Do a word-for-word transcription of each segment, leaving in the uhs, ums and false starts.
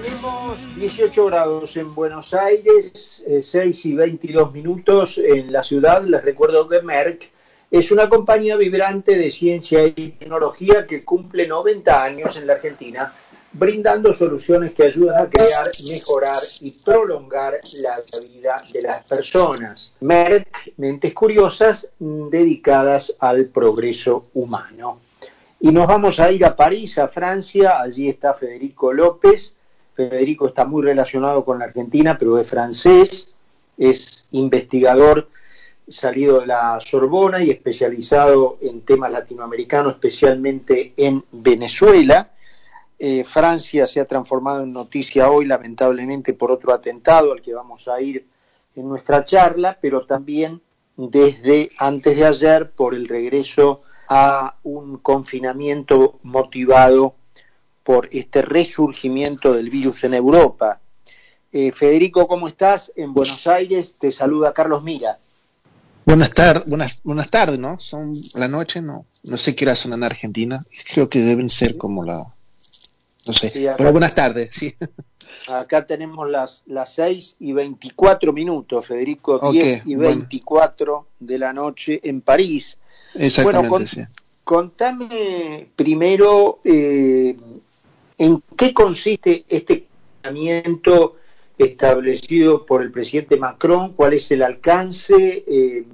tenemos dieciocho grados en Buenos Aires, eh, seis y veintidós minutos en la ciudad. Les recuerdo que Merck es una compañía vibrante de ciencia y tecnología que cumple noventa años en la Argentina, brindando soluciones que ayudan a crear, mejorar y prolongar la vida de las personas. Merck, mentes curiosas dedicadas al progreso humano. Y nos vamos a ir a París, a Francia. Allí está Federico López. Federico está muy relacionado con la Argentina, pero es francés, es investigador salido de la Sorbona y especializado en temas latinoamericanos, especialmente en Venezuela. Eh, Francia se ha transformado en noticia hoy, lamentablemente, por otro atentado al que vamos a ir en nuestra charla, pero también desde antes de ayer por el regreso a un confinamiento motivado por este resurgimiento del virus en Europa. Eh, Federico, ¿cómo estás? En Buenos Aires te saluda Carlos Mira. Buenas tardes, buenas, buenas tardes, ¿no? Son la noche, no, no sé qué hora son en Argentina, creo que deben ser como la, no sé, sí, acá, pero buenas tardes, sí. Acá tenemos las, las seis y veinticuatro minutos, Federico, okay, diez y veinticuatro bueno. de la noche en París. Exactamente, bueno, con, sí. Contame primero eh, en qué consiste este confinamiento establecido por el presidente Macron, cuál es el alcance. Eh,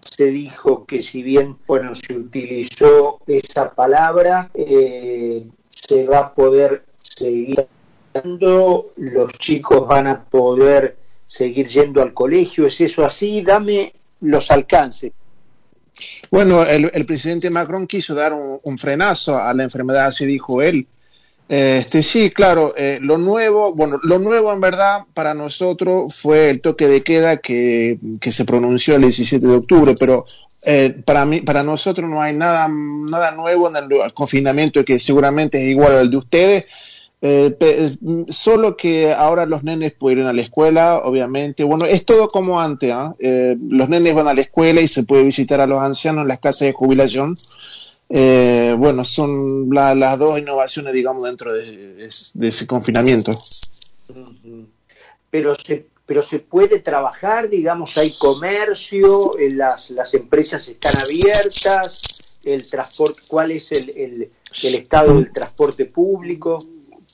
se dijo que si bien, bueno, se utilizó esa palabra, eh, se va a poder seguir dando, los chicos van a poder seguir yendo al colegio, ¿es eso así? Dame los alcances. Bueno, el, el presidente Macron quiso dar un, un frenazo a la enfermedad, así dijo él. Este, sí, claro, eh, lo nuevo, bueno, lo nuevo en verdad para nosotros fue el toque de queda que, que se pronunció el diecisiete de octubre, pero eh, para mí, para nosotros no hay nada, nada nuevo en el confinamiento, que seguramente es igual al de ustedes. Eh, pe, solo que ahora los nenes pueden ir a la escuela, obviamente. Bueno, es todo como antes, ¿eh? Eh, los nenes van a la escuela y se puede visitar a los ancianos en las casas de jubilación. Eh, bueno, son la, las dos innovaciones, digamos, dentro de, de, de ese confinamiento. Pero se, pero se puede trabajar, digamos, hay comercio, las, las empresas están abiertas, el transporte, ¿cuál es el, el, el estado del transporte público?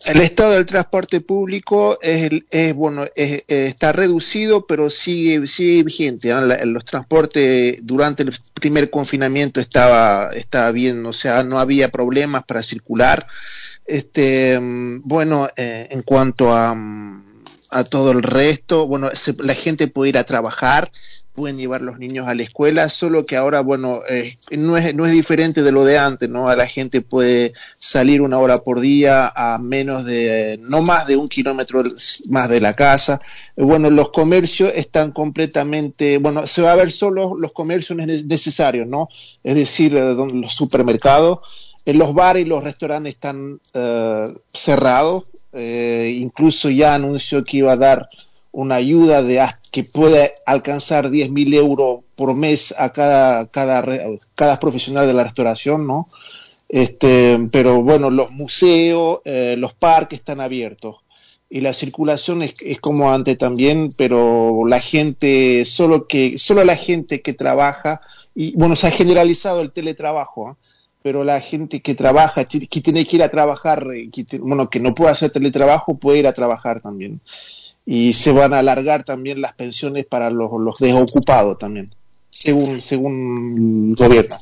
El estado del transporte público es, es bueno, es, está reducido, pero sigue, sigue vigente, ¿no? La, los transportes durante el primer confinamiento estaba, estaba bien, o sea, no había problemas para circular. Este, bueno, eh, en cuanto a, a todo el resto, bueno, se, la gente puede ir a trabajar, pueden llevar los niños a la escuela, solo que ahora, bueno, eh, no es no es diferente de lo de antes, ¿no? La gente puede salir una hora por día a menos de, no más de un kilómetro más de la casa. Bueno, los comercios están completamente, bueno, se va a ver solo los comercios necesarios, ¿no? Es decir, los supermercados, los bares y los restaurantes están uh, cerrados, eh, incluso ya anunció que iba a dar una ayuda de que puede alcanzar diez mil euros por mes a cada, cada, cada profesional de la restauración, ¿no? Este, pero bueno, los museos, eh, los parques están abiertos y la circulación es, es como antes también, pero la gente, solo que solo la gente que trabaja, y bueno, se ha generalizado el teletrabajo, ¿eh? Pero la gente que trabaja, que tiene que ir a trabajar, que, bueno, que no puede hacer teletrabajo, puede ir a trabajar también. Y se van a alargar también las pensiones para los, los desocupados también, según según el gobierno.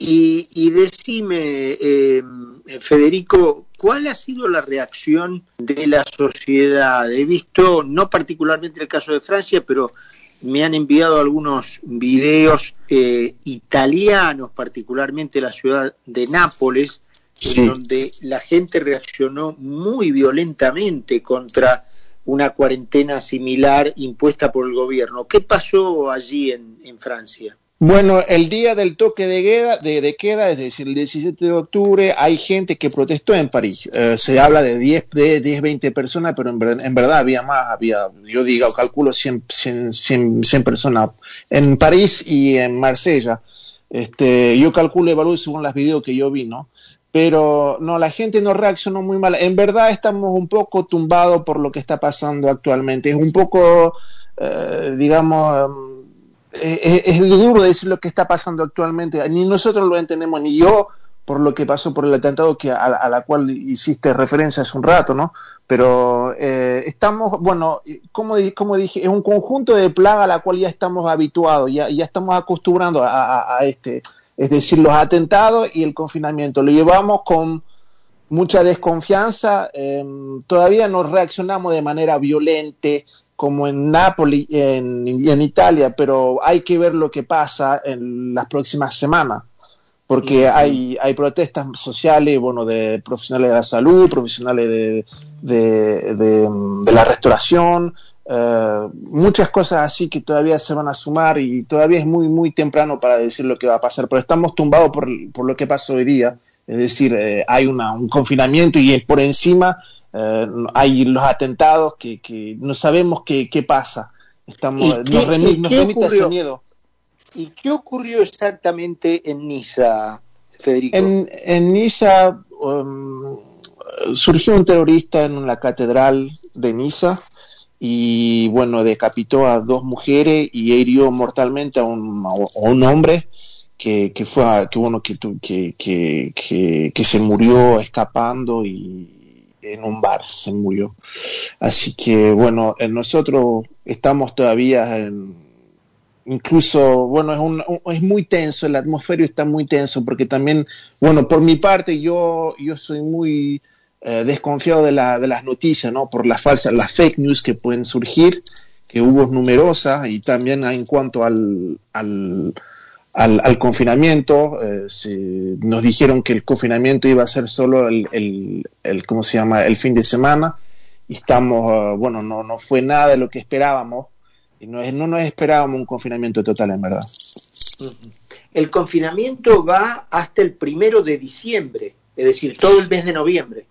Y, y decime, eh, Federico, ¿cuál ha sido la reacción de la sociedad? He visto, no particularmente el caso de Francia, pero me han enviado algunos videos eh, italianos, particularmente la ciudad de Nápoles, sí, en donde la gente reaccionó muy violentamente contra una cuarentena similar impuesta por el gobierno. ¿Qué pasó allí en, en Francia? Bueno, el día del toque de queda, de, de queda, es decir, el diecisiete de octubre, hay gente que protestó en París. Eh, se habla de diez, veinte personas, pero en, en verdad había más, había, yo digo, calculo cien personas en París y en Marsella. Este, yo calculo y evalúo según los videos que yo vi, ¿no? Pero no, la gente no reaccionó muy mal. En verdad estamos un poco tumbados por lo que está pasando actualmente. Es un poco, eh, digamos, eh, es, es duro decir lo que está pasando actualmente. Ni nosotros lo entendemos, ni yo, por lo que pasó por el atentado que a, a la cual hiciste referencia hace un rato, ¿no? Pero eh, estamos, bueno, como, como dije, es un conjunto de plaga a la cual ya estamos habituados, ya, ya estamos acostumbrando a, a, a este... Es decir, los atentados y el confinamiento. Lo llevamos con mucha desconfianza. Eh, todavía no reaccionamos de manera violenta como en Nápoles y en, en Italia, pero hay que ver lo que pasa en las próximas semanas, porque sí, sí. Hay, hay protestas sociales, bueno, de profesionales de la salud, profesionales de, de, de, de la restauración, Uh, muchas cosas así que todavía se van a sumar y todavía es muy muy temprano para decir lo que va a pasar, pero estamos tumbados por, por lo que pasó hoy día, es decir, eh, hay una, un confinamiento y por encima eh, hay los atentados que, que no sabemos qué, qué pasa, estamos, qué, nos remite ese miedo. ¿Y qué ocurrió exactamente en Niza, Federico? En, en Niza um, surgió un terrorista en la catedral de Niza y bueno, decapitó a dos mujeres y hirió mortalmente a un, a un hombre que, que fue a, que bueno que, que, que, que, que se murió escapando y en un bar se murió. Así que bueno, nosotros estamos todavía en, incluso bueno es un, es muy tenso, el atmósfera está muy tenso porque también bueno por mi parte yo yo soy muy Eh, desconfiado de, la, de las noticias, ¿no? Por las falsas, las fake news que pueden surgir, que hubo numerosas, y también en cuanto al, al, al, al confinamiento, eh, se, nos dijeron que el confinamiento iba a ser solo el, el, el ¿cómo se llama? El fin de semana, y estamos, eh, bueno, no, no fue nada de lo que esperábamos, y no, no nos esperábamos un confinamiento total, en verdad. El confinamiento va hasta el primero de diciembre, es decir, todo el mes de noviembre.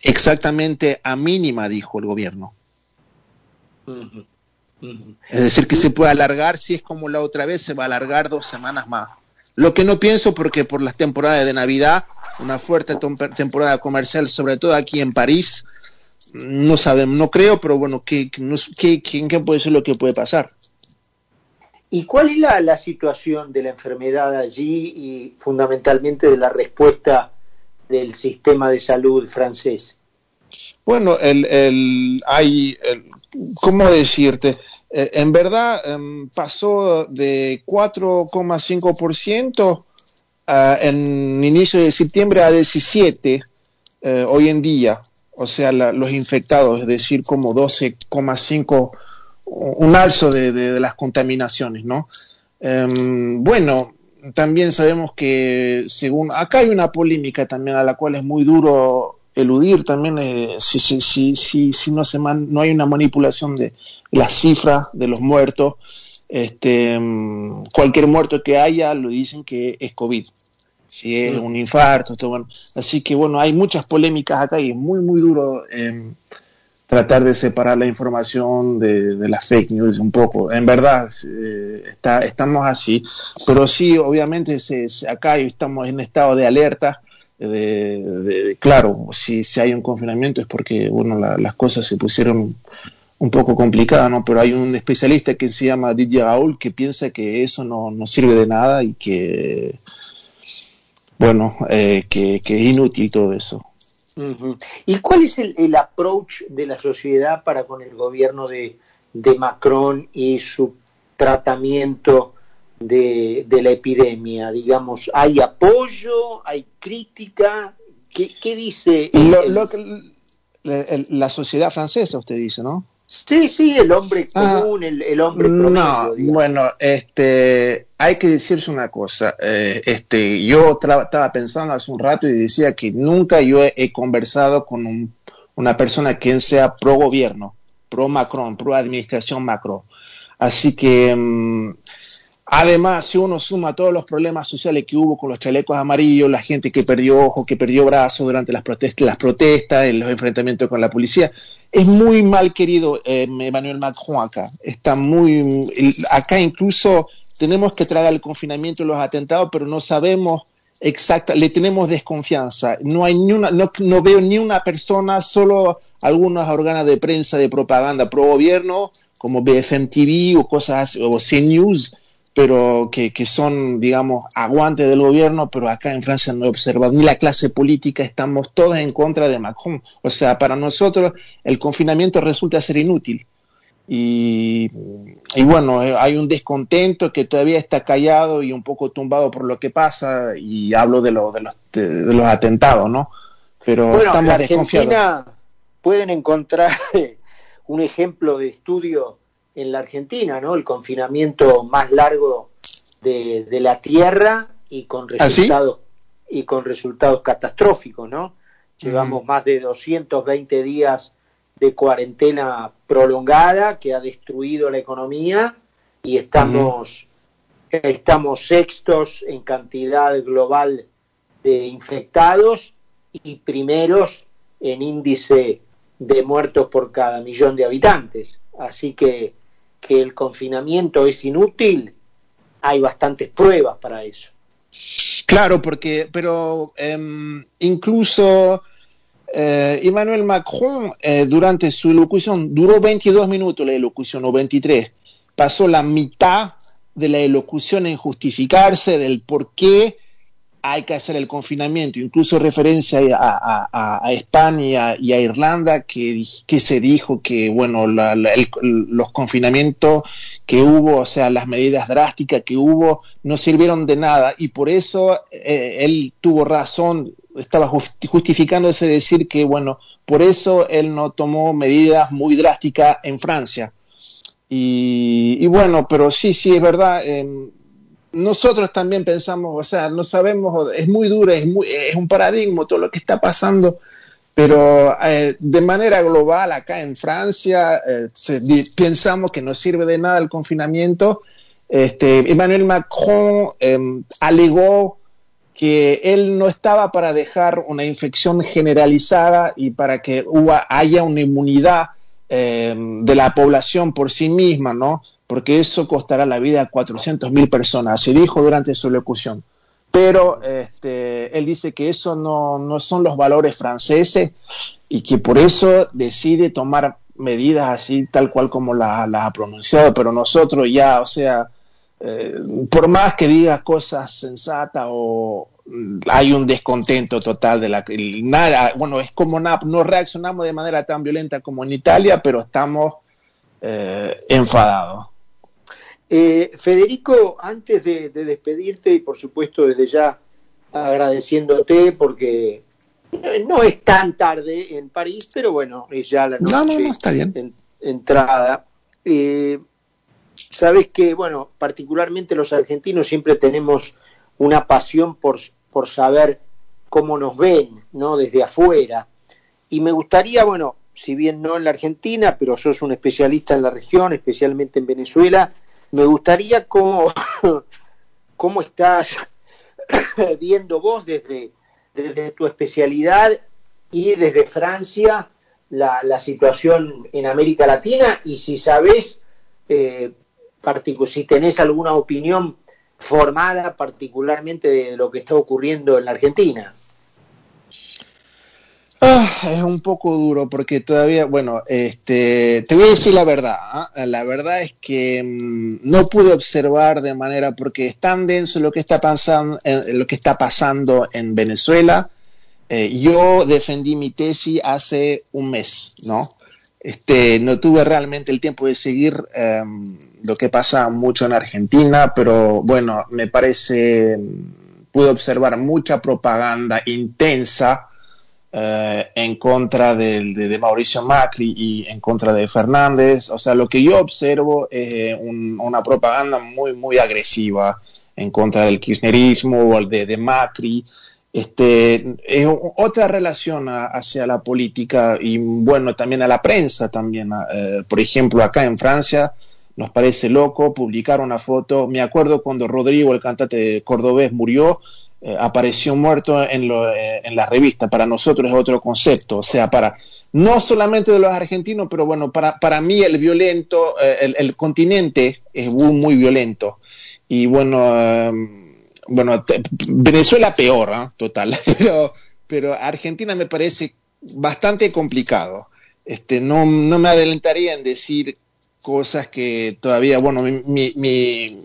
Exactamente a mínima, dijo el gobierno. Uh-huh. Uh-huh. Es decir, que se puede alargar, si es como la otra vez, se va a alargar dos semanas más. Lo que no pienso, porque por las temporadas de Navidad, una fuerte tom- temporada comercial, sobre todo aquí en París, no sabemos, no creo, pero bueno, ¿qué, qué, qué, qué puede ser lo que puede pasar? ¿Y cuál es la, la situación de la enfermedad allí y fundamentalmente de la respuesta del sistema de salud francés? Bueno, el, el, hay, el, ¿cómo decirte? Eh, en verdad eh, pasó de cuatro coma cinco por ciento eh, en inicio de septiembre a diecisiete eh, hoy en día, o sea, la, los infectados, es decir, como doce coma cinco, un alzo de, de, de las contaminaciones, ¿no? Eh, bueno, también sabemos que según acá hay una polémica también a la cual es muy duro eludir también eh, si, si, si, si, si no, se man, no hay una manipulación de las cifras de los muertos, este, cualquier muerto que haya lo dicen que es COVID, si es un infarto, todo bueno. Así que bueno, hay muchas polémicas acá y es muy muy duro eh, tratar de separar la información de, de las fake news un poco. En verdad, eh, está, estamos así. Pero sí, obviamente, se, se, acá estamos en estado de alerta. De, de, de, claro, si, si hay un confinamiento es porque bueno, la, las cosas se pusieron un poco complicadas, ¿no? Pero hay un especialista que se llama Didier Gaúl que piensa que eso no, no sirve de nada y que, bueno, eh, que, que es inútil todo eso. Uh-huh. ¿Y cuál es el, el approach de la sociedad para con el gobierno de, de Macron y su tratamiento de, de la epidemia? Digamos, ¿hay apoyo? ¿Hay crítica? ¿Qué, qué dice? El, lo, lo que, el, el, la sociedad francesa, usted dice, ¿no? Sí, sí, el hombre común, ah, el, el hombre promedio. No, digamos. Bueno, este, hay que decirse una cosa. Eh, este, yo tra- estaba pensando hace un rato y decía que nunca yo he, he conversado con un, una persona que sea pro gobierno, pro Macron, pro administración Macron. Así que, um, además, si uno suma todos los problemas sociales que hubo con los chalecos amarillos, la gente que perdió ojo, que perdió brazo durante las protestas, las protestas, los enfrentamientos con la policía. Es muy mal querido eh, Emmanuel Macron acá. Está muy. Acá incluso tenemos que tragar el confinamiento y los atentados, pero no sabemos Exacto, le tenemos desconfianza. No hay ni una, no, no veo ni una persona, solo algunos órganos de prensa de propaganda pro gobierno, como B F M T V o cosas así, o CNews, pero que, que son, digamos, aguantes del gobierno, pero acá en Francia no he observado ni la clase política, estamos todos en contra de Macron. O sea, para nosotros el confinamiento resulta ser inútil. Y, y bueno, hay un descontento que todavía está callado y un poco tumbado por lo que pasa, y hablo de, lo, de, los, de, de los atentados, ¿no? Pero bueno, estamos en desconfiados. Argentina pueden encontrar un ejemplo de estudio en la Argentina, ¿no? El confinamiento más largo de, de la Tierra y con resultados, ¿ah, sí? y con resultados catastróficos, ¿no? Llevamos mm. más de doscientos veinte días de cuarentena prolongada que ha destruido la economía, y estamos, uh-huh. estamos sextos en cantidad global de infectados y primeros en índice de muertos por cada millón de habitantes. Así que, que el confinamiento es inútil, hay bastantes pruebas para eso. Claro, porque pero um, incluso... Eh, Emmanuel Macron eh, durante su elocución, duró veintidós minutos la elocución, o veintitrés, pasó la mitad de la elocución en justificarse del por qué hay que hacer el confinamiento, incluso referencia a, a, a España y a Irlanda, que, que se dijo que bueno la, la, el, los confinamientos que hubo, o sea, las medidas drásticas que hubo, no sirvieron de nada, y por eso eh, él tuvo razón. Estaba justificándose decir que, bueno, por eso él no tomó medidas muy drásticas en Francia. Y, y bueno, pero sí, sí, es verdad. Eh, nosotros también pensamos, o sea, no sabemos, es muy duro, es, muy, es un paradigma todo lo que está pasando, pero eh, de manera global acá en Francia eh, se, pensamos que no sirve de nada el confinamiento. Este, Emmanuel Macron eh, alegó que él no estaba para dejar una infección generalizada y para que haya una inmunidad eh, de la población por sí misma, ¿no? Porque eso costará la vida a cuatrocientas mil personas, se dijo durante su locución. Pero este, él dice que eso no, no son los valores franceses y que por eso decide tomar medidas así, tal cual como las la ha pronunciado. Pero nosotros ya, o sea... Eh, por más que digas cosas sensatas, o hay un descontento total de la nada, bueno, es como no, no reaccionamos de manera tan violenta como en Italia, pero estamos eh, enfadados. eh, Federico, antes de, de despedirte, y por supuesto desde ya agradeciéndote porque no es tan tarde en París, pero bueno, es ya la noche, no, no, no, está bien. En, entrada eh, Sabes que, bueno, particularmente los argentinos siempre tenemos una pasión por, por saber cómo nos ven, ¿no? Desde afuera. Y me gustaría, bueno, si bien no en la Argentina, pero sos un especialista en la región, especialmente en Venezuela, me gustaría cómo, cómo estás viendo vos desde, desde tu especialidad y desde Francia la, la situación en América Latina, y si sabés... Eh, si tenés alguna opinión formada particularmente de lo que está ocurriendo en la Argentina. Ah, es un poco duro porque todavía, bueno, este, te voy a decir la verdad, ¿eh? La verdad es que mmm, no pude observar de manera, porque es tan denso lo que está pasando, eh, lo que está pasando en Venezuela. Eh, yo defendí mi tesis hace un mes, ¿no? Este, no tuve realmente el tiempo de seguir eh, lo que pasa mucho en Argentina, pero bueno, me parece, pude observar mucha propaganda intensa eh, en contra de, de, de Mauricio Macri y en contra de Fernández. O sea, lo que yo observo es un, una propaganda muy, muy agresiva en contra del kirchnerismo o de, de Macri. Este, es otra relación a, hacia la política y bueno, también a la prensa también. Eh, por ejemplo, acá en Francia nos parece loco publicar una foto. Me acuerdo cuando Rodrigo, el cantante cordobés, murió, eh, apareció muerto en, lo, eh, en la revista. Para nosotros es otro concepto, o sea, para no solamente de los argentinos, pero bueno, para, para mí el violento, eh, el, el continente es muy, muy violento. Y bueno... Eh, bueno, Venezuela peor, ¿eh? Total, pero, pero Argentina me parece bastante complicado. Este, no, no me adelantaría en decir cosas que todavía, bueno, mi, mi, mi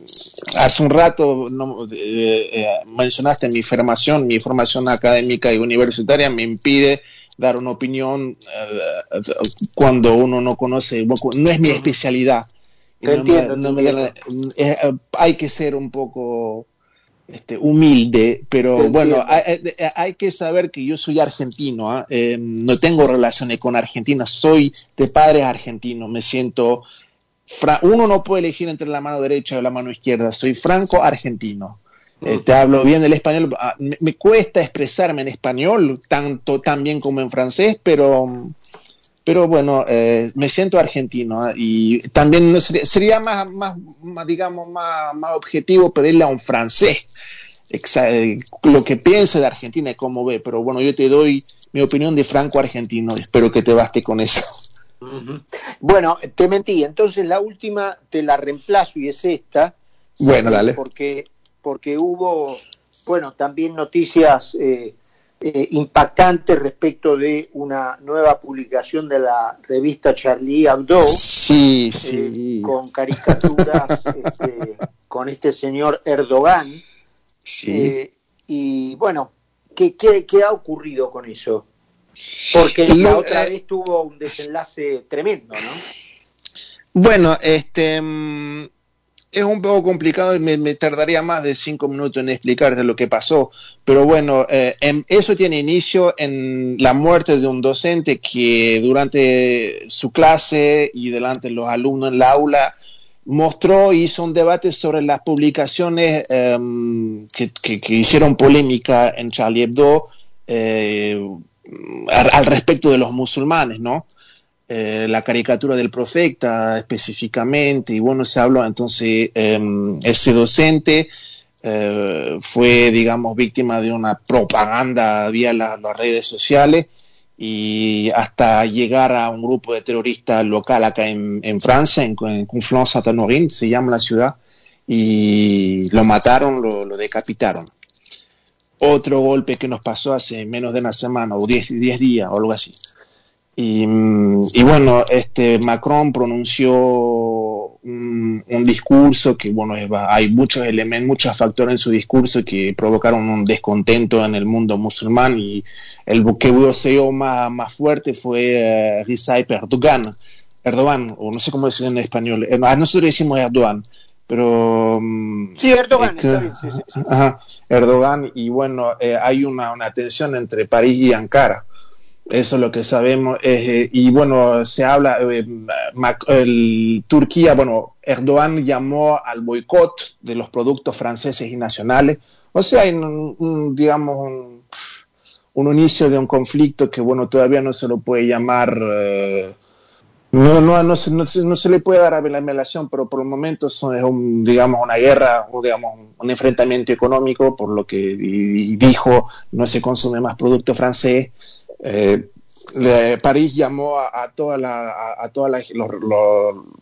hace un rato no, eh, eh, mencionaste mi formación, mi formación académica y universitaria me impide dar una opinión eh, cuando uno no conoce, no es mi especialidad. Te entiendo, no me, no me, eh, hay que ser un poco este, humilde, pero bueno, hay, hay que saber que yo soy argentino, ¿eh? Eh, no tengo relaciones con Argentina, soy de padres argentinos, me siento... Uno no puede elegir entre la mano derecha o la mano izquierda, soy franco-argentino. Eh, te hablo bien el español, me, me cuesta expresarme en español, tanto tan bien como en francés, pero... Pero bueno, eh, me siento argentino, ¿eh? Y también no sería, sería más, más, más, digamos, más, más objetivo pedirle a un francés lo que piensa de Argentina y cómo ve. Pero bueno, yo te doy mi opinión de franco-argentino, espero que te baste con eso. Uh-huh. Bueno, te mentí, entonces la última te la reemplazo y es esta. Bueno, dale. Porque, porque hubo, bueno, también noticias... Eh, Eh, impactante respecto de una nueva publicación de la revista Charlie Hebdo, sí, sí. Eh, con caricaturas este, con este señor Erdogan, sí. eh, y bueno, ¿qué, qué, ¿qué ha ocurrido con eso? Porque la no, otra eh, vez tuvo un desenlace tremendo, ¿no? Bueno, este... Mmm... es un poco complicado y me, me tardaría más de cinco minutos en explicar de lo que pasó. Pero bueno, eh, en, eso tiene inicio en la muerte de un docente que durante su clase y delante de los alumnos en la aula mostró, hizo un debate sobre las publicaciones eh, que, que, que hicieron polémica en Charlie Hebdo eh, al, al respecto de los musulmanes, ¿no? Eh, la caricatura del profeta específicamente, y bueno, se habló entonces eh, ese docente eh, fue, digamos, víctima de una propaganda vía la, las redes sociales y hasta llegar a un grupo de terroristas local acá en, en Francia, en, en Conflans-Sainte-Honorine se llama la ciudad, y lo mataron, lo, lo decapitaron. Otro golpe que nos pasó hace menos de una semana o diez días o algo así. Y, y bueno, este Macron pronunció un, un discurso que, bueno, hay muchos elementos, muchos factores en su discurso que provocaron un descontento en el mundo musulmán, y el vocabulario más, más fuerte fue eh, Recep Erdogan, Erdogan, o no sé cómo decirlo en español, nosotros decimos Erdogan, pero... Sí, Erdogan, es que, Erdogan, sí, sí, sí. Ajá, Erdogan, y bueno, eh, hay una, una tensión entre París y Ankara. Eso es lo que sabemos. Eh, y bueno, se habla, eh, Mac, el, Turquía, bueno, Erdogan llamó al boicot de los productos franceses y nacionales. O sea, hay un, un, digamos, un, un inicio de un conflicto que, bueno, todavía no se lo puede llamar, eh, no, no, no, se, no, no se le puede dar revelación, pero por el momento son, es un, digamos, una guerra, o digamos, un enfrentamiento económico, por lo que y, y dijo, no se consume más producto francés. Eh, eh, París llamó a, a todos los, los,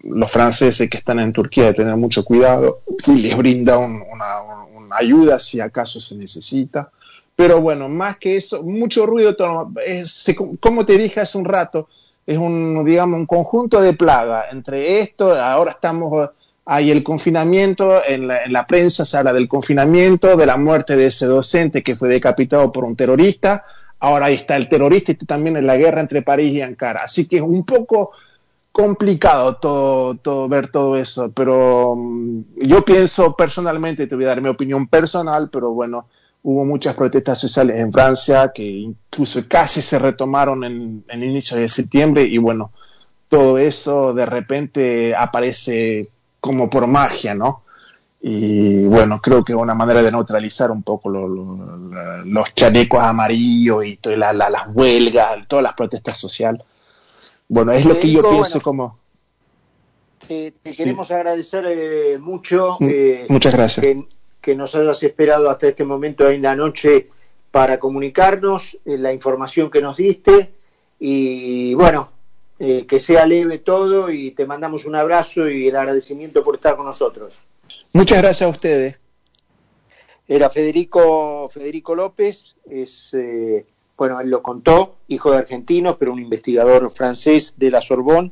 los franceses que están en Turquía a tener mucho cuidado y les brinda un, una, una ayuda si acaso se necesita. Pero bueno, más que eso, mucho ruido. Todo, es, se, como te dije hace un rato, es un, digamos, un conjunto de plagas. Entre esto, ahora estamos, hay el confinamiento, en la, en la prensa se habla del confinamiento, de la muerte de ese docente que fue decapitado por un terrorista. Ahora ahí está el terrorista y también en la guerra entre París y Ankara. Así que es un poco complicado todo, todo ver todo eso. Pero um, yo pienso personalmente, te voy a dar mi opinión personal, pero bueno, hubo muchas protestas sociales en Francia que incluso casi se retomaron en, en el inicio de septiembre. Y bueno, todo eso de repente aparece como por magia, ¿no? Y bueno, creo que es una manera de neutralizar un poco lo, lo, los chalecos amarillos y todas la, la, las huelgas, todas las protestas sociales. Bueno, es lo que yo pienso bueno, como... Te, te queremos sí. agradecer eh, mucho. Eh, Muchas gracias. Que, que nos hayas esperado hasta este momento en la noche para comunicarnos eh, la información que nos diste. Y bueno, eh, que sea leve todo y te mandamos un abrazo y el agradecimiento por estar con nosotros. Muchas gracias a ustedes. Era Federico, Federico López, es, eh, bueno, él lo contó, hijo de argentinos, pero un investigador francés de la Sorbona.